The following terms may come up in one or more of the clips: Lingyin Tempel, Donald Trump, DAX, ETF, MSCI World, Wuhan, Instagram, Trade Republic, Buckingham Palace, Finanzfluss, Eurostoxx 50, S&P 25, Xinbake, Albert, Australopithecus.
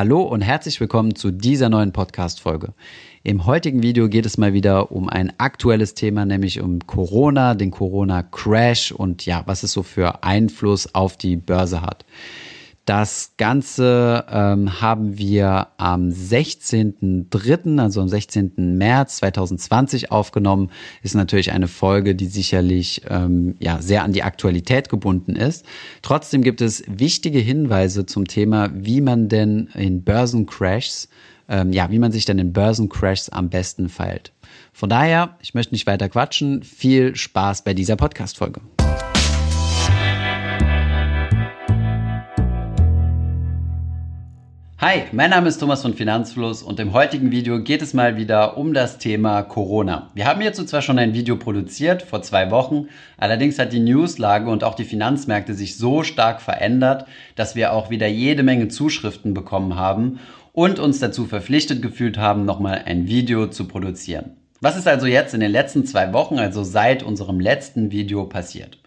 Hallo und herzlich willkommen zu dieser neuen Podcast-Folge. Im heutigen Video geht es mal wieder um ein aktuelles Thema, nämlich um Corona, den Corona-Crash und ja, was es so für Einfluss auf die Börse hat. Das Ganze haben wir am 16.03., also am 16. März 2020 aufgenommen. Ist natürlich eine Folge, die sicherlich sehr an die Aktualität gebunden ist. Trotzdem gibt es wichtige Hinweise zum Thema, wie man denn in Börsencrashs, wie man sich denn in Börsencrashs am besten verhält. Von daher, ich möchte nicht weiter quatschen. Viel Spaß bei dieser Podcast-Folge. Hi, mein Name ist Thomas von Finanzfluss und im heutigen Video geht es mal wieder um das Thema Corona. Wir haben hierzu zwar schon ein Video produziert, vor 2 Wochen, allerdings hat die Newslage und auch die Finanzmärkte sich so stark verändert, dass wir auch wieder jede Menge Zuschriften bekommen haben und uns dazu verpflichtet gefühlt haben, nochmal ein Video zu produzieren. Was ist also jetzt in den letzten 2 Wochen, also seit unserem letzten Video, passiert?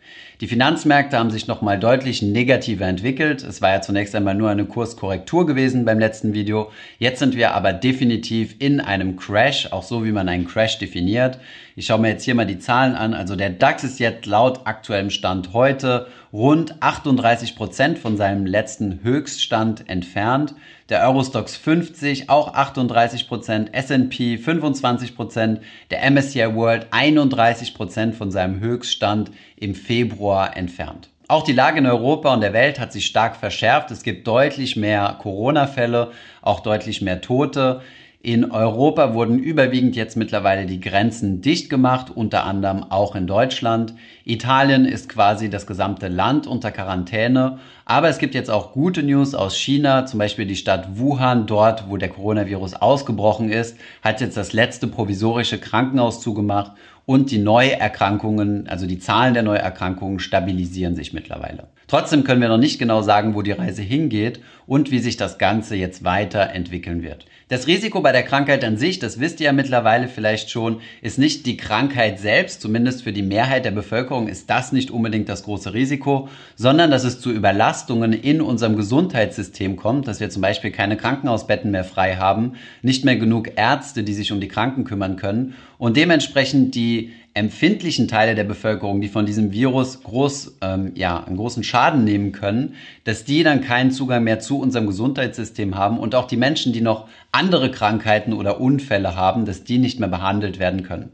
Die Finanzmärkte haben sich nochmal deutlich negativer entwickelt. Es war ja zunächst einmal nur eine Kurskorrektur gewesen beim letzten Video. Jetzt sind wir aber definitiv in einem Crash, auch so wie man einen Crash definiert. Ich schaue mir jetzt hier mal die Zahlen an. Also der DAX ist jetzt laut aktuellem Stand heute rund 38% von seinem letzten Höchststand entfernt. Der Eurostoxx 50 auch 38%, S&P 25%, der MSCI World 31% von seinem Höchststand im Februar entfernt. Auch die Lage in Europa und der Welt hat sich stark verschärft. Es gibt deutlich mehr Corona-Fälle, auch deutlich mehr Tote. In Europa wurden überwiegend jetzt mittlerweile die Grenzen dicht gemacht, unter anderem auch in Deutschland. Italien ist quasi das gesamte Land unter Quarantäne. Aber es gibt jetzt auch gute News aus China, zum Beispiel die Stadt Wuhan, dort wo der Coronavirus ausgebrochen ist, hat jetzt das letzte provisorische Krankenhaus zugemacht und die Neuerkrankungen, also die Zahlen der Neuerkrankungen stabilisieren sich mittlerweile. Trotzdem können wir noch nicht genau sagen, wo die Reise hingeht und wie sich das Ganze jetzt weiterentwickeln wird. Das Risiko bei der Krankheit an sich, das wisst ihr ja mittlerweile vielleicht schon, ist nicht die Krankheit selbst, zumindest für die Mehrheit der Bevölkerung ist das nicht unbedingt das große Risiko, sondern dass es zu Überlastungen in unserem Gesundheitssystem kommt, dass wir zum Beispiel keine Krankenhausbetten mehr frei haben, nicht mehr genug Ärzte, die sich um die Kranken kümmern können und dementsprechend die empfindlichen Teile der Bevölkerung, die von diesem Virus einen großen Schaden nehmen können, dass die dann keinen Zugang mehr zu unserem Gesundheitssystem haben und auch die Menschen, die noch andere Krankheiten oder Unfälle haben, dass die nicht mehr behandelt werden können.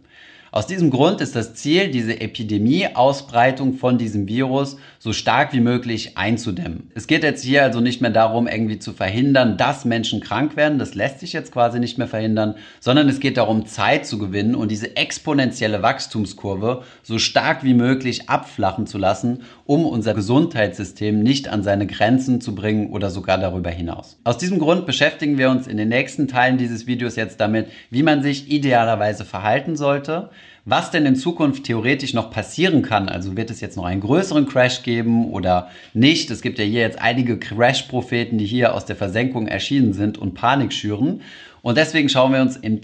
Aus diesem Grund ist das Ziel, diese Epidemie-Ausbreitung von diesem Virus so stark wie möglich einzudämmen. Es geht jetzt hier also nicht mehr darum, irgendwie zu verhindern, dass Menschen krank werden. Das lässt sich jetzt quasi nicht mehr verhindern, sondern es geht darum, Zeit zu gewinnen und diese exponentielle Wachstumskurve so stark wie möglich abflachen zu lassen, um unser Gesundheitssystem nicht an seine Grenzen zu bringen oder sogar darüber hinaus. Aus diesem Grund beschäftigen wir uns in den nächsten Teilen dieses Videos jetzt damit, wie man sich idealerweise verhalten sollte, was denn in Zukunft theoretisch noch passieren kann. Also wird es jetzt noch einen größeren Crash geben oder nicht? Es gibt ja hier jetzt einige Crash-Propheten, die hier aus der Versenkung erschienen sind und Panik schüren. Und deswegen schauen wir uns im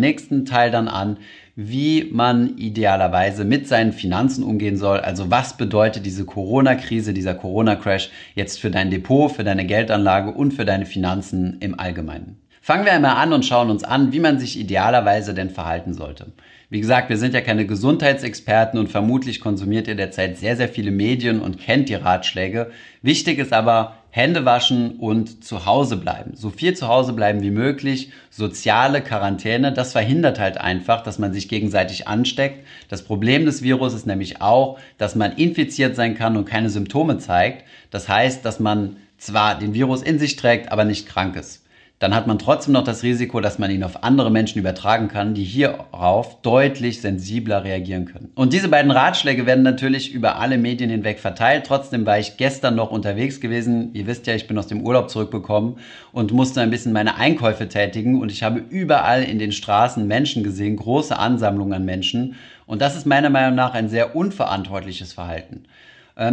nächsten Teil dann an, wie man idealerweise mit seinen Finanzen umgehen soll. Also was bedeutet diese Corona-Krise, dieser Corona-Crash jetzt für dein Depot, für deine Geldanlage und für deine Finanzen im Allgemeinen. Fangen wir einmal an und schauen uns an, wie man sich idealerweise denn verhalten sollte. Wie gesagt, wir sind ja keine Gesundheitsexperten und vermutlich konsumiert ihr derzeit sehr, sehr viele Medien und kennt die Ratschläge. Wichtig ist aber, Hände waschen und zu Hause bleiben. So viel zu Hause bleiben wie möglich. Soziale Quarantäne, das verhindert halt einfach, dass man sich gegenseitig ansteckt. Das Problem des Virus ist nämlich auch, dass man infiziert sein kann und keine Symptome zeigt. Das heißt, dass man zwar den Virus in sich trägt, aber nicht krank ist. Dann hat man trotzdem noch das Risiko, dass man ihn auf andere Menschen übertragen kann, die hierauf deutlich sensibler reagieren können. Und diese beiden Ratschläge werden natürlich über alle Medien hinweg verteilt. Trotzdem war ich gestern noch unterwegs gewesen. Ihr wisst ja, ich bin aus dem Urlaub zurückgekommen und musste ein bisschen meine Einkäufe tätigen. Und ich habe überall in den Straßen Menschen gesehen, große Ansammlungen an Menschen. Und das ist meiner Meinung nach ein sehr unverantwortliches Verhalten.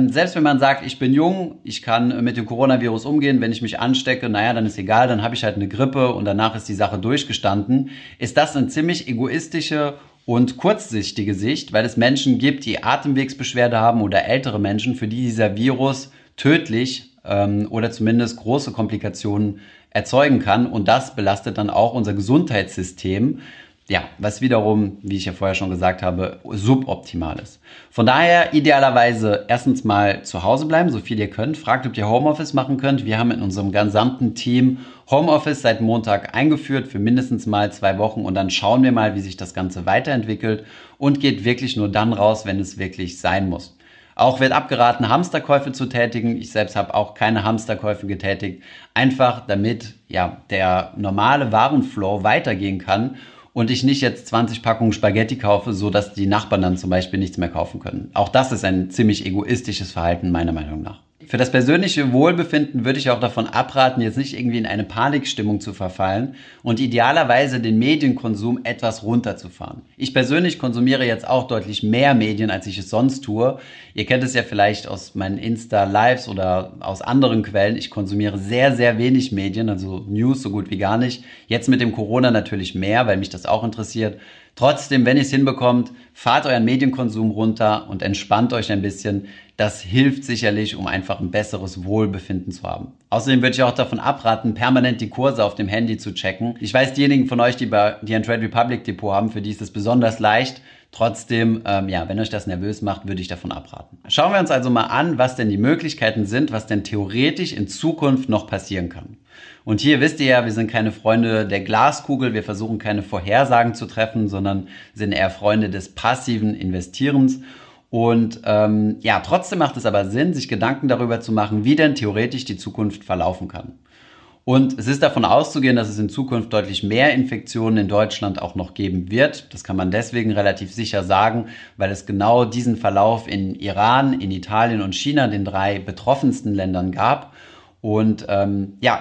Selbst wenn man sagt, ich bin jung, ich kann mit dem Coronavirus umgehen, wenn ich mich anstecke, dann ist egal, dann habe ich halt eine Grippe und danach ist die Sache durchgestanden, ist das eine ziemlich egoistische und kurzsichtige Sicht, weil es Menschen gibt, die Atemwegsbeschwerde haben oder ältere Menschen, für die dieser Virus tödlich oder zumindest große Komplikationen erzeugen kann. Und das belastet dann auch unser Gesundheitssystem, ja, was wiederum, wie ich ja vorher schon gesagt habe, suboptimal ist. Von daher idealerweise erstens mal zu Hause bleiben, so viel ihr könnt. Fragt, ob ihr Homeoffice machen könnt. Wir haben in unserem gesamten Team Homeoffice seit Montag eingeführt für mindestens mal 2 Wochen und dann schauen wir mal, wie sich das Ganze weiterentwickelt und geht wirklich nur dann raus, wenn es wirklich sein muss. Auch wird abgeraten, Hamsterkäufe zu tätigen. Ich selbst habe auch keine Hamsterkäufe getätigt. Einfach damit ja der normale Warenflow weitergehen kann und ich nicht jetzt 20 Packungen Spaghetti kaufe, sodass die Nachbarn dann zum Beispiel nichts mehr kaufen können. Auch das ist ein ziemlich egoistisches Verhalten meiner Meinung nach. Für das persönliche Wohlbefinden würde ich auch davon abraten, jetzt nicht irgendwie in eine Panikstimmung zu verfallen und idealerweise den Medienkonsum etwas runterzufahren. Ich persönlich konsumiere jetzt auch deutlich mehr Medien, als ich es sonst tue. Ihr kennt es ja vielleicht aus meinen Insta-Lives oder aus anderen Quellen. Ich konsumiere sehr, sehr wenig Medien, also News so gut wie gar nicht. Jetzt mit dem Corona natürlich mehr, weil mich das auch interessiert. Trotzdem, wenn ihr es hinbekommt, fahrt euren Medienkonsum runter und entspannt euch ein bisschen. Das hilft sicherlich, um einfach ein besseres Wohlbefinden zu haben. Außerdem würde ich auch davon abraten, permanent die Kurse auf dem Handy zu checken. Ich weiß, diejenigen von euch, die ein Trade Republic Depot haben, für die ist es besonders leicht. Trotzdem, wenn euch das nervös macht, würde ich davon abraten. Schauen wir uns also mal an, was denn die Möglichkeiten sind, was denn theoretisch in Zukunft noch passieren kann. Und hier wisst ihr ja, wir sind keine Freunde der Glaskugel, wir versuchen keine Vorhersagen zu treffen, sondern sind eher Freunde des passiven Investierens. Und trotzdem macht es aber Sinn, sich Gedanken darüber zu machen, wie denn theoretisch die Zukunft verlaufen kann. Und es ist davon auszugehen, dass es in Zukunft deutlich mehr Infektionen in Deutschland auch noch geben wird. Das kann man deswegen relativ sicher sagen, weil es genau diesen Verlauf in Iran, in Italien und China, den 3 betroffensten Ländern gab. Und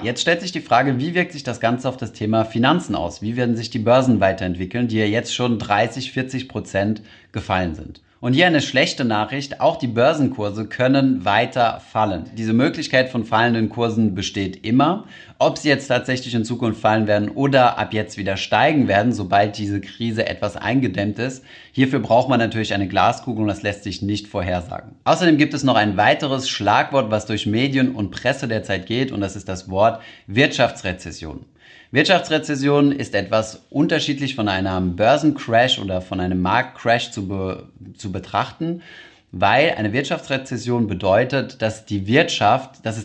jetzt stellt sich die Frage, wie wirkt sich das Ganze auf das Thema Finanzen aus? Wie werden sich die Börsen weiterentwickeln, die ja jetzt schon 30-40% gefallen sind? Und hier eine schlechte Nachricht, auch die Börsenkurse können weiter fallen. Diese Möglichkeit von fallenden Kursen besteht immer. Ob sie jetzt tatsächlich in Zukunft fallen werden oder ab jetzt wieder steigen werden, sobald diese Krise etwas eingedämmt ist. Hierfür braucht man natürlich eine Glaskugel und das lässt sich nicht vorhersagen. Außerdem gibt es noch ein weiteres Schlagwort, was durch Medien und Presse derzeit geht und das ist das Wort Wirtschaftsrezession. Wirtschaftsrezession ist etwas unterschiedlich von einem Börsencrash oder von einem Marktcrash zu betrachten, weil eine Wirtschaftsrezession bedeutet, dass es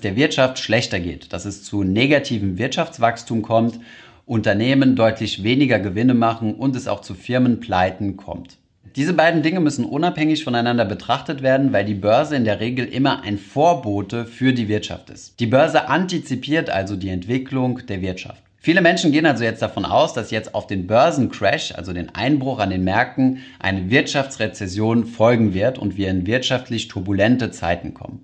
der Wirtschaft schlechter geht, dass es zu negativem Wirtschaftswachstum kommt, Unternehmen deutlich weniger Gewinne machen und es auch zu Firmenpleiten kommt. Diese beiden Dinge müssen unabhängig voneinander betrachtet werden, weil die Börse in der Regel immer ein Vorbote für die Wirtschaft ist. Die Börse antizipiert also die Entwicklung der Wirtschaft. Viele Menschen gehen also jetzt davon aus, dass jetzt auf den Börsencrash, also den Einbruch an den Märkten, eine Wirtschaftsrezession folgen wird und wir in wirtschaftlich turbulente Zeiten kommen.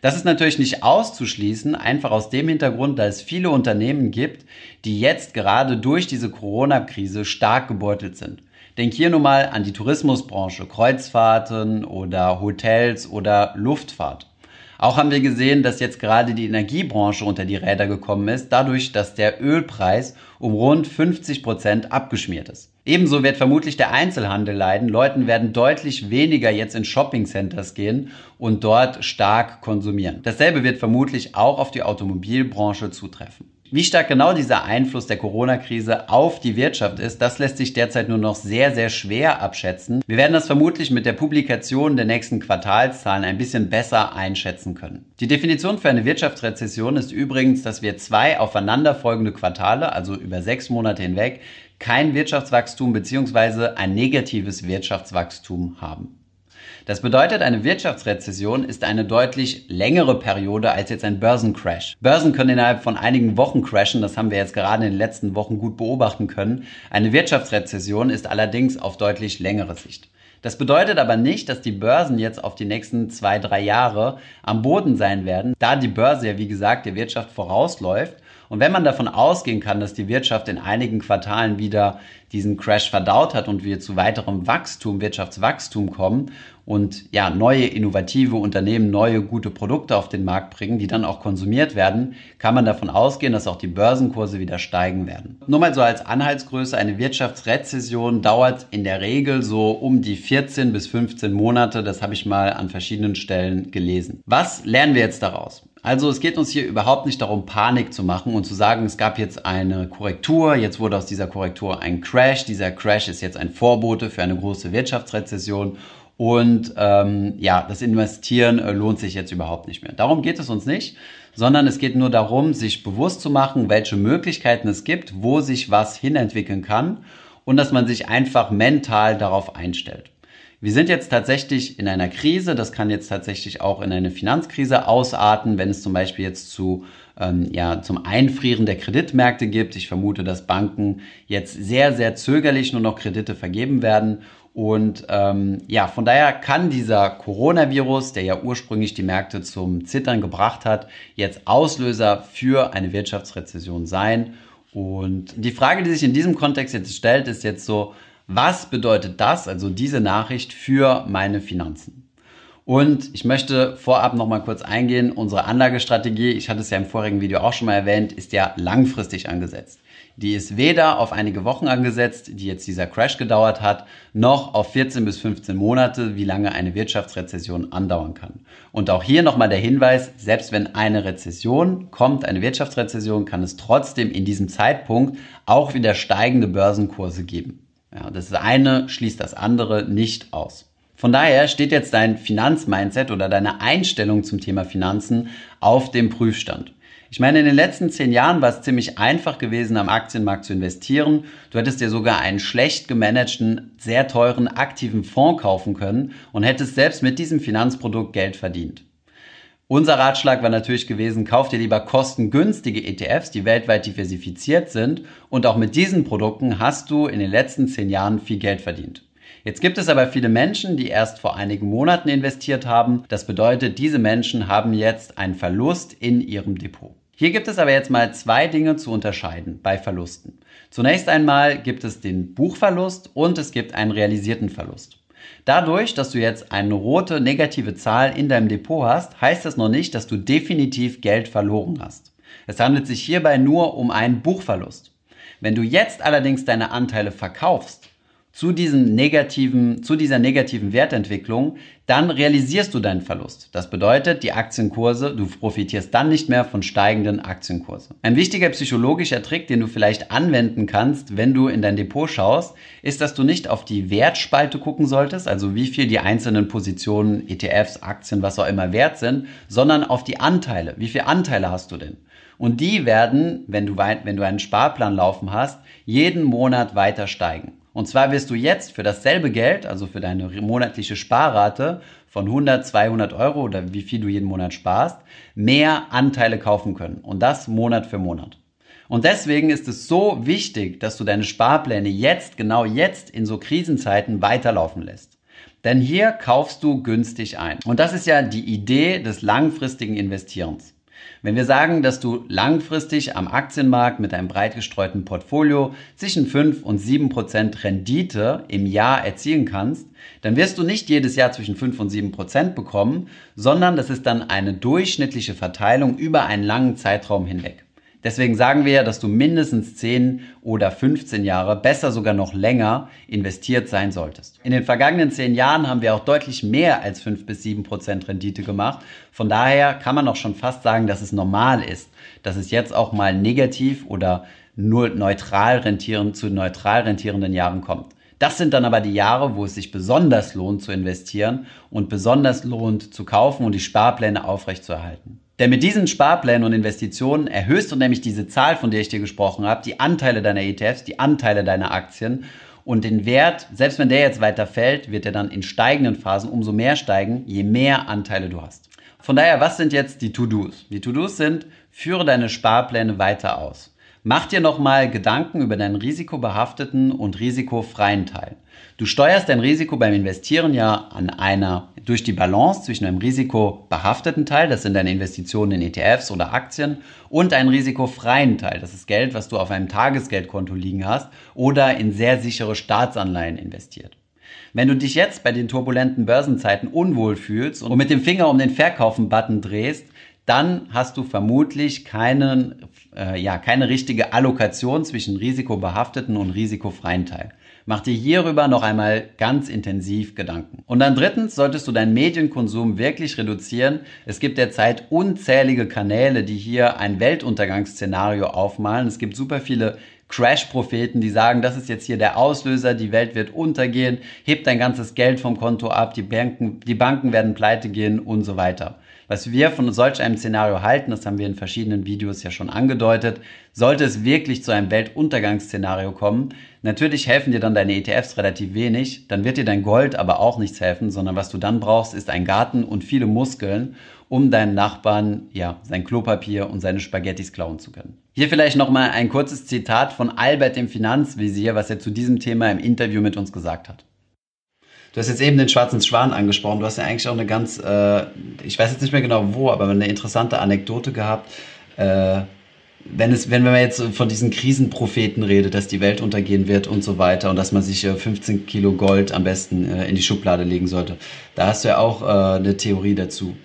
Das ist natürlich nicht auszuschließen, einfach aus dem Hintergrund, da es viele Unternehmen gibt, die jetzt gerade durch diese Corona-Krise stark gebeutelt sind. Denk hier nur mal an die Tourismusbranche, Kreuzfahrten oder Hotels oder Luftfahrt. Auch haben wir gesehen, dass jetzt gerade die Energiebranche unter die Räder gekommen ist, dadurch, dass der Ölpreis um rund 50% abgeschmiert ist. Ebenso wird vermutlich der Einzelhandel leiden. Leuten werden deutlich weniger jetzt in Shoppingcenters gehen und dort stark konsumieren. Dasselbe wird vermutlich auch auf die Automobilbranche zutreffen. Wie stark genau dieser Einfluss der Corona-Krise auf die Wirtschaft ist, das lässt sich derzeit nur noch sehr, sehr schwer abschätzen. Wir werden das vermutlich mit der Publikation der nächsten Quartalszahlen ein bisschen besser einschätzen können. Die Definition für eine Wirtschaftsrezession ist übrigens, dass wir 2 aufeinanderfolgende Quartale, also über 6 Monate hinweg, kein Wirtschaftswachstum bzw. ein negatives Wirtschaftswachstum haben. Das bedeutet, eine Wirtschaftsrezession ist eine deutlich längere Periode als jetzt ein Börsencrash. Börsen können innerhalb von einigen Wochen crashen, das haben wir jetzt gerade in den letzten Wochen gut beobachten können. Eine Wirtschaftsrezession ist allerdings auf deutlich längere Sicht. Das bedeutet aber nicht, dass die Börsen jetzt auf die nächsten 2-3 Jahre am Boden sein werden, da die Börse ja wie gesagt der Wirtschaft vorausläuft. Und wenn man davon ausgehen kann, dass die Wirtschaft in einigen Quartalen wieder diesen Crash verdaut hat und wir zu weiterem Wirtschaftswachstum kommen und ja, neue innovative Unternehmen, neue gute Produkte auf den Markt bringen, die dann auch konsumiert werden, kann man davon ausgehen, dass auch die Börsenkurse wieder steigen werden. Nur mal so als Anhaltsgröße, eine Wirtschaftsrezession dauert in der Regel so um die 14 bis 15 Monate. Das habe ich mal an verschiedenen Stellen gelesen. Was lernen wir jetzt daraus? Also es geht uns hier überhaupt nicht darum, Panik zu machen und zu sagen, es gab jetzt eine Korrektur, jetzt wurde aus dieser Korrektur ein Crash, dieser Crash ist jetzt ein Vorbote für eine große Wirtschaftsrezession und das Investieren lohnt sich jetzt überhaupt nicht mehr. Darum geht es uns nicht, sondern es geht nur darum, sich bewusst zu machen, welche Möglichkeiten es gibt, wo sich was hinentwickeln kann und dass man sich einfach mental darauf einstellt. Wir sind jetzt tatsächlich in einer Krise, das kann jetzt tatsächlich auch in eine Finanzkrise ausarten, wenn es zum Beispiel jetzt zum Einfrieren der Kreditmärkte gibt. Ich vermute, dass Banken jetzt sehr, sehr zögerlich nur noch Kredite vergeben werden. Und von daher kann dieser Coronavirus, der ja ursprünglich die Märkte zum Zittern gebracht hat, jetzt Auslöser für eine Wirtschaftsrezession sein. Und die Frage, die sich in diesem Kontext jetzt stellt, ist jetzt so: Was bedeutet das, also diese Nachricht, für meine Finanzen? Und ich möchte vorab nochmal kurz eingehen. Unsere Anlagestrategie, ich hatte es ja im vorigen Video auch schon mal erwähnt, ist ja langfristig angesetzt. Die ist weder auf einige Wochen angesetzt, die jetzt dieser Crash gedauert hat, noch auf 14 bis 15 Monate, wie lange eine Wirtschaftsrezession andauern kann. Und auch hier nochmal der Hinweis, selbst wenn eine Rezession kommt, eine Wirtschaftsrezession, kann es trotzdem in diesem Zeitpunkt auch wieder steigende Börsenkurse geben. Ja, das eine schließt das andere nicht aus. Von daher steht jetzt dein Finanzmindset oder deine Einstellung zum Thema Finanzen auf dem Prüfstand. Ich meine, in den letzten 10 Jahren war es ziemlich einfach gewesen, am Aktienmarkt zu investieren. Du hättest dir sogar einen schlecht gemanagten, sehr teuren, aktiven Fonds kaufen können und hättest selbst mit diesem Finanzprodukt Geld verdient. Unser Ratschlag war natürlich gewesen, kauf dir lieber kostengünstige ETFs, die weltweit diversifiziert sind, und auch mit diesen Produkten hast du in den letzten 10 Jahren viel Geld verdient. Jetzt gibt es aber viele Menschen, die erst vor einigen Monaten investiert haben. Das bedeutet, diese Menschen haben jetzt einen Verlust in ihrem Depot. Hier gibt es aber jetzt mal 2 Dinge zu unterscheiden bei Verlusten. Zunächst einmal gibt es den Buchverlust und es gibt einen realisierten Verlust. Dadurch, dass du jetzt eine rote negative Zahl in deinem Depot hast, heißt das noch nicht, dass du definitiv Geld verloren hast. Es handelt sich hierbei nur um einen Buchverlust. Wenn du jetzt allerdings deine Anteile verkaufst zu dieser negativen Wertentwicklung, dann realisierst du deinen Verlust. Das bedeutet, du profitierst dann nicht mehr von steigenden Aktienkursen. Ein wichtiger psychologischer Trick, den du vielleicht anwenden kannst, wenn du in dein Depot schaust, ist, dass du nicht auf die Wertspalte gucken solltest, also wie viel die einzelnen Positionen, ETFs, Aktien, was auch immer wert sind, sondern auf die Anteile. Wie viele Anteile hast du denn? Und die werden, wenn du einen Sparplan laufen hast, jeden Monat weiter steigen. Und zwar wirst du jetzt für dasselbe Geld, also für deine monatliche Sparrate von 100, 200 Euro oder wie viel du jeden Monat sparst, mehr Anteile kaufen können. Und das Monat für Monat. Und deswegen ist es so wichtig, dass du deine Sparpläne genau jetzt in so Krisenzeiten weiterlaufen lässt. Denn hier kaufst du günstig ein. Und das ist ja die Idee des langfristigen Investierens. Wenn wir sagen, dass du langfristig am Aktienmarkt mit einem breit gestreuten Portfolio zwischen 5% und 7% Rendite im Jahr erzielen kannst, dann wirst du nicht jedes Jahr zwischen 5% und 7% bekommen, sondern das ist dann eine durchschnittliche Verteilung über einen langen Zeitraum hinweg. Deswegen sagen wir ja, dass du mindestens 10 oder 15 Jahre, besser sogar noch länger, investiert sein solltest. In den vergangenen 10 Jahren haben wir auch deutlich mehr als 5 bis 7% Rendite gemacht. Von daher kann man auch schon fast sagen, dass es normal ist, dass es jetzt auch mal negativ oder nur neutral rentierenden Jahren kommt. Das sind dann aber die Jahre, wo es sich besonders lohnt zu investieren und besonders lohnt zu kaufen und die Sparpläne aufrechtzuerhalten. Denn mit diesen Sparplänen und Investitionen erhöhst du nämlich diese Zahl, von der ich dir gesprochen habe, die Anteile deiner ETFs, die Anteile deiner Aktien und den Wert, selbst wenn der jetzt weiter fällt, wird er dann in steigenden Phasen umso mehr steigen, je mehr Anteile du hast. Von daher, was sind jetzt die To-Dos? Die To-Dos sind, führe deine Sparpläne weiter aus. Mach dir nochmal Gedanken über deinen risikobehafteten und risikofreien Teil. Du steuerst dein Risiko beim Investieren ja durch die Balance zwischen einem risikobehafteten Teil, das sind deine Investitionen in ETFs oder Aktien, und einem risikofreien Teil, das ist Geld, was du auf einem Tagesgeldkonto liegen hast oder in sehr sichere Staatsanleihen investiert. Wenn du dich jetzt bei den turbulenten Börsenzeiten unwohl fühlst und mit dem Finger um den Verkaufen-Button drehst, dann hast du vermutlich keine richtige Allokation zwischen risikobehafteten und risikofreien Teil. Mach dir hierüber noch einmal ganz intensiv Gedanken. Und dann drittens solltest du deinen Medienkonsum wirklich reduzieren. Es gibt derzeit unzählige Kanäle, die hier ein Weltuntergangsszenario aufmalen. Es gibt super viele Crash-Propheten, die sagen, das ist jetzt hier der Auslöser, die Welt wird untergehen, heb dein ganzes Geld vom Konto ab, die Banken werden pleite gehen und so weiter. Was wir von solch einem Szenario halten, das haben wir in verschiedenen Videos ja schon angedeutet, sollte es wirklich zu einem Weltuntergangsszenario kommen, natürlich helfen dir dann deine ETFs relativ wenig, dann wird dir dein Gold aber auch nichts helfen, sondern was du dann brauchst, ist ein Garten und viele Muskeln, um deinem Nachbarn sein Klopapier und seine Spaghettis klauen zu können. Hier vielleicht nochmal ein kurzes Zitat von Albert, dem Finanzvisier, was er zu diesem Thema im Interview mit uns gesagt hat. Du hast jetzt eben den schwarzen Schwan angesprochen. Du hast ja eigentlich auch eine ganz, ich weiß jetzt nicht mehr genau wo, aber eine interessante Anekdote gehabt. Wenn man jetzt von diesen Krisenpropheten redet, dass die Welt untergehen wird und so weiter und dass man sich 15 Kilo Gold am besten in die Schublade legen sollte, da hast du ja auch eine Theorie dazu.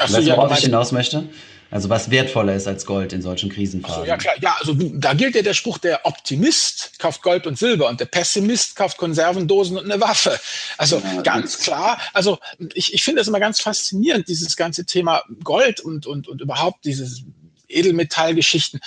Achso, weißt du, worauf ich hinaus möchte? Also was wertvoller ist als Gold in solchen Krisenphasen. Achso, ja klar, ja, also da gilt ja der Spruch, der Optimist kauft Gold und Silber und der Pessimist kauft Konservendosen und eine Waffe. Also ja, ganz klar, also ich finde das immer ganz faszinierend, dieses ganze Thema Gold und überhaupt dieses Edelmetallgeschichten.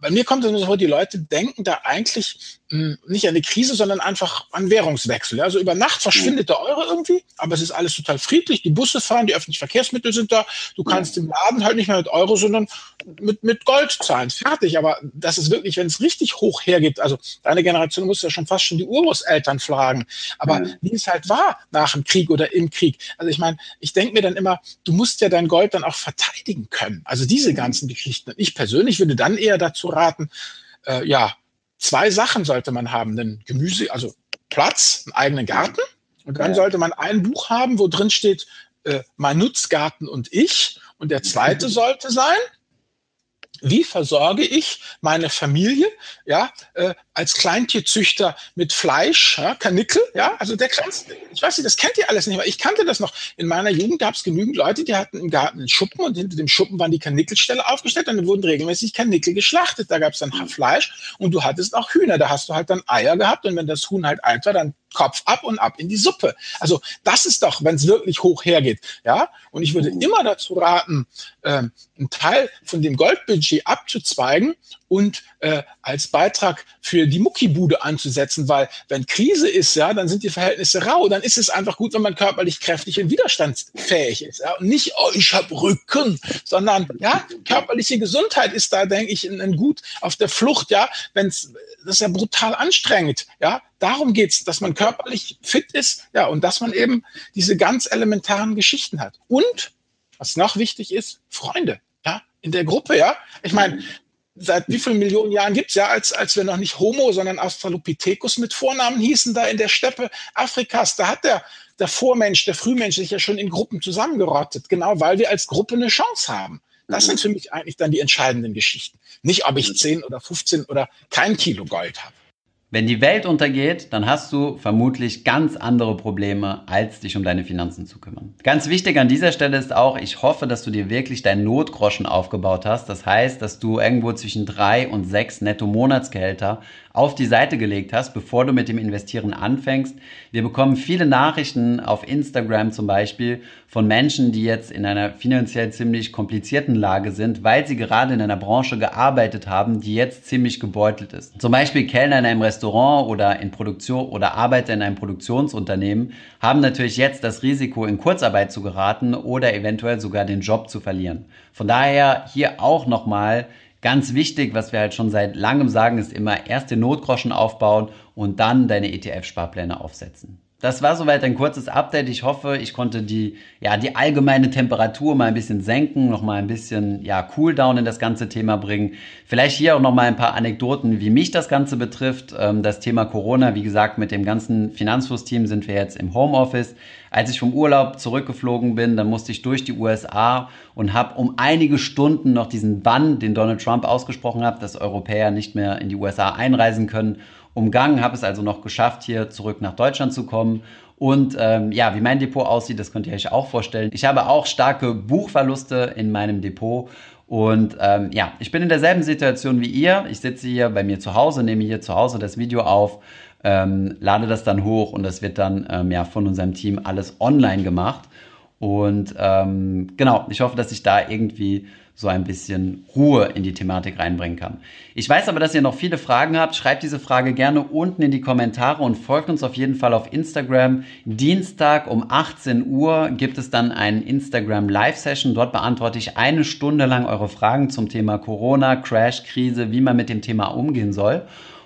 Bei mir kommt es so, die Leute denken da eigentlich nicht an eine Krise, sondern einfach an Währungswechsel. Also über Nacht verschwindet der Euro irgendwie, aber es ist alles total friedlich. Die Busse fahren, die öffentlichen Verkehrsmittel sind da. Du kannst im Laden halt nicht mehr mit Euro, sondern mit Gold zahlen. Fertig. Aber das ist wirklich, wenn es richtig hoch hergibt. Also deine Generation muss ja schon fast schon die Urgroßeltern fragen. Aber wie es halt war nach dem Krieg oder im Krieg. Also ich meine, ich denke mir dann immer, du musst ja dein Gold dann auch verteidigen können. Also diese ganzen Geschichten. Ich persönlich würde dann eher dazu raten, zwei Sachen sollte man haben, einen Gemüse, also Platz, einen eigenen Garten und dann sollte man ein Buch haben, wo drin steht, mein Nutzgarten und ich und der zweite sollte sein, wie versorge ich meine Familie, als Kleintierzüchter mit Fleisch, Karnickel, also der Kleinste, ich weiß nicht, das kennt ihr alles nicht mehr, ich kannte das noch, in meiner Jugend gab es genügend Leute, die hatten im Garten einen Schuppen und hinter dem Schuppen waren die Karnickelställe aufgestellt und dann wurden regelmäßig Karnickel geschlachtet, da gab es dann Fleisch und du hattest auch Hühner, da hast du halt dann Eier gehabt und wenn das Huhn halt alt war, dann Kopf ab und ab in die Suppe. Also das ist doch, wenn es wirklich hoch hergeht. Ja? Und ich würde immer dazu raten, einen Teil von dem Goldbudget abzuzweigen und als Beitrag für die Muckibude anzusetzen, weil wenn Krise ist, dann sind die Verhältnisse rau, dann ist es einfach gut, wenn man körperlich kräftig und widerstandsfähig ist. Ja? Und nicht, ich habe Rücken, sondern körperliche Gesundheit ist da, denke ich, ein Gut auf der Flucht. Ja? Wenn's, das ist ja brutal anstrengend. Ja? Darum geht es, dass man körperlich fit ist und dass man eben diese ganz elementaren Geschichten hat. Und, was noch wichtig ist, Freunde in der Gruppe. Ich meine, seit wie vielen Millionen Jahren gibt es als wir noch nicht Homo, sondern Australopithecus mit Vornamen hießen, da in der Steppe Afrikas, da hat der Vormensch, der Frühmensch sich ja schon in Gruppen zusammengerottet, genau weil wir als Gruppe eine Chance haben. Das sind für mich eigentlich dann die entscheidenden Geschichten. Nicht, ob ich 10 oder 15 oder kein Kilo Gold habe. Wenn die Welt untergeht, dann hast du vermutlich ganz andere Probleme, als dich um deine Finanzen zu kümmern. Ganz wichtig an dieser Stelle ist auch, ich hoffe, dass du dir wirklich deinen Notgroschen aufgebaut hast. Das heißt, dass du irgendwo zwischen 3 und 6 Netto-Monatsgehälter auf die Seite gelegt hast, bevor du mit dem Investieren anfängst. Wir bekommen viele Nachrichten auf Instagram zum Beispiel von Menschen, die jetzt in einer finanziell ziemlich komplizierten Lage sind, weil sie gerade in einer Branche gearbeitet haben, die jetzt ziemlich gebeutelt ist. Zum Beispiel Kellner in einem Restaurant oder in Produktion oder Arbeiter in einem Produktionsunternehmen haben natürlich jetzt das Risiko, in Kurzarbeit zu geraten oder eventuell sogar den Job zu verlieren. Von daher hier auch nochmal ganz wichtig, was wir halt schon seit langem sagen, ist immer erst den Notgroschen aufbauen und dann deine ETF-Sparpläne aufsetzen. Das war soweit ein kurzes Update. Ich hoffe, ich konnte die allgemeine Temperatur mal ein bisschen senken, nochmal ein bisschen Cooldown in das ganze Thema bringen. Vielleicht hier auch nochmal ein paar Anekdoten, wie mich das Ganze betrifft. Das Thema Corona, wie gesagt, mit dem ganzen Finanzfluss-Team sind wir jetzt im Homeoffice. Als ich vom Urlaub zurückgeflogen bin, dann musste ich durch die USA und habe um einige Stunden noch diesen Bann, den Donald Trump ausgesprochen hat, dass Europäer nicht mehr in die USA einreisen können, umgangen, habe es also noch geschafft, hier zurück nach Deutschland zu kommen. Und ja, wie mein Depot aussieht, das könnt ihr euch auch vorstellen. Ich habe auch starke Buchverluste in meinem Depot. Und ja, ich bin in derselben Situation wie ihr. Ich sitze hier bei mir zu Hause, nehme hier zu Hause das Video auf, lade das dann hoch und das wird dann ja, von unserem Team alles online gemacht. Und genau, ich hoffe, dass ich da irgendwie so ein bisschen Ruhe in die Thematik reinbringen kann. Ich weiß aber, dass ihr noch viele Fragen habt. Schreibt diese Frage gerne unten in die Kommentare und folgt uns auf jeden Fall auf Instagram. Dienstag um 18 Uhr gibt es dann einen Instagram-Live-Session. Dort beantworte ich eine Stunde lang eure Fragen zum Thema Corona, Crash, Krise, wie man mit dem Thema umgehen soll.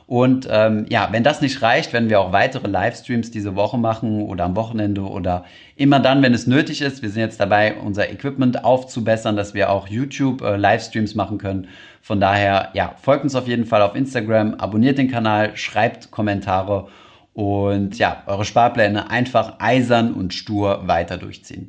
Und ja, wenn das nicht reicht, werden wir auch weitere Livestreams diese Woche machen oder am Wochenende oder immer dann, wenn es nötig ist. Wir sind jetzt dabei, unser Equipment aufzubessern, dass wir auch YouTube-Livestreams machen können. Von daher, ja, folgt uns auf jeden Fall auf Instagram, abonniert den Kanal, schreibt Kommentare und ja, eure Sparpläne einfach eisern und stur weiter durchziehen.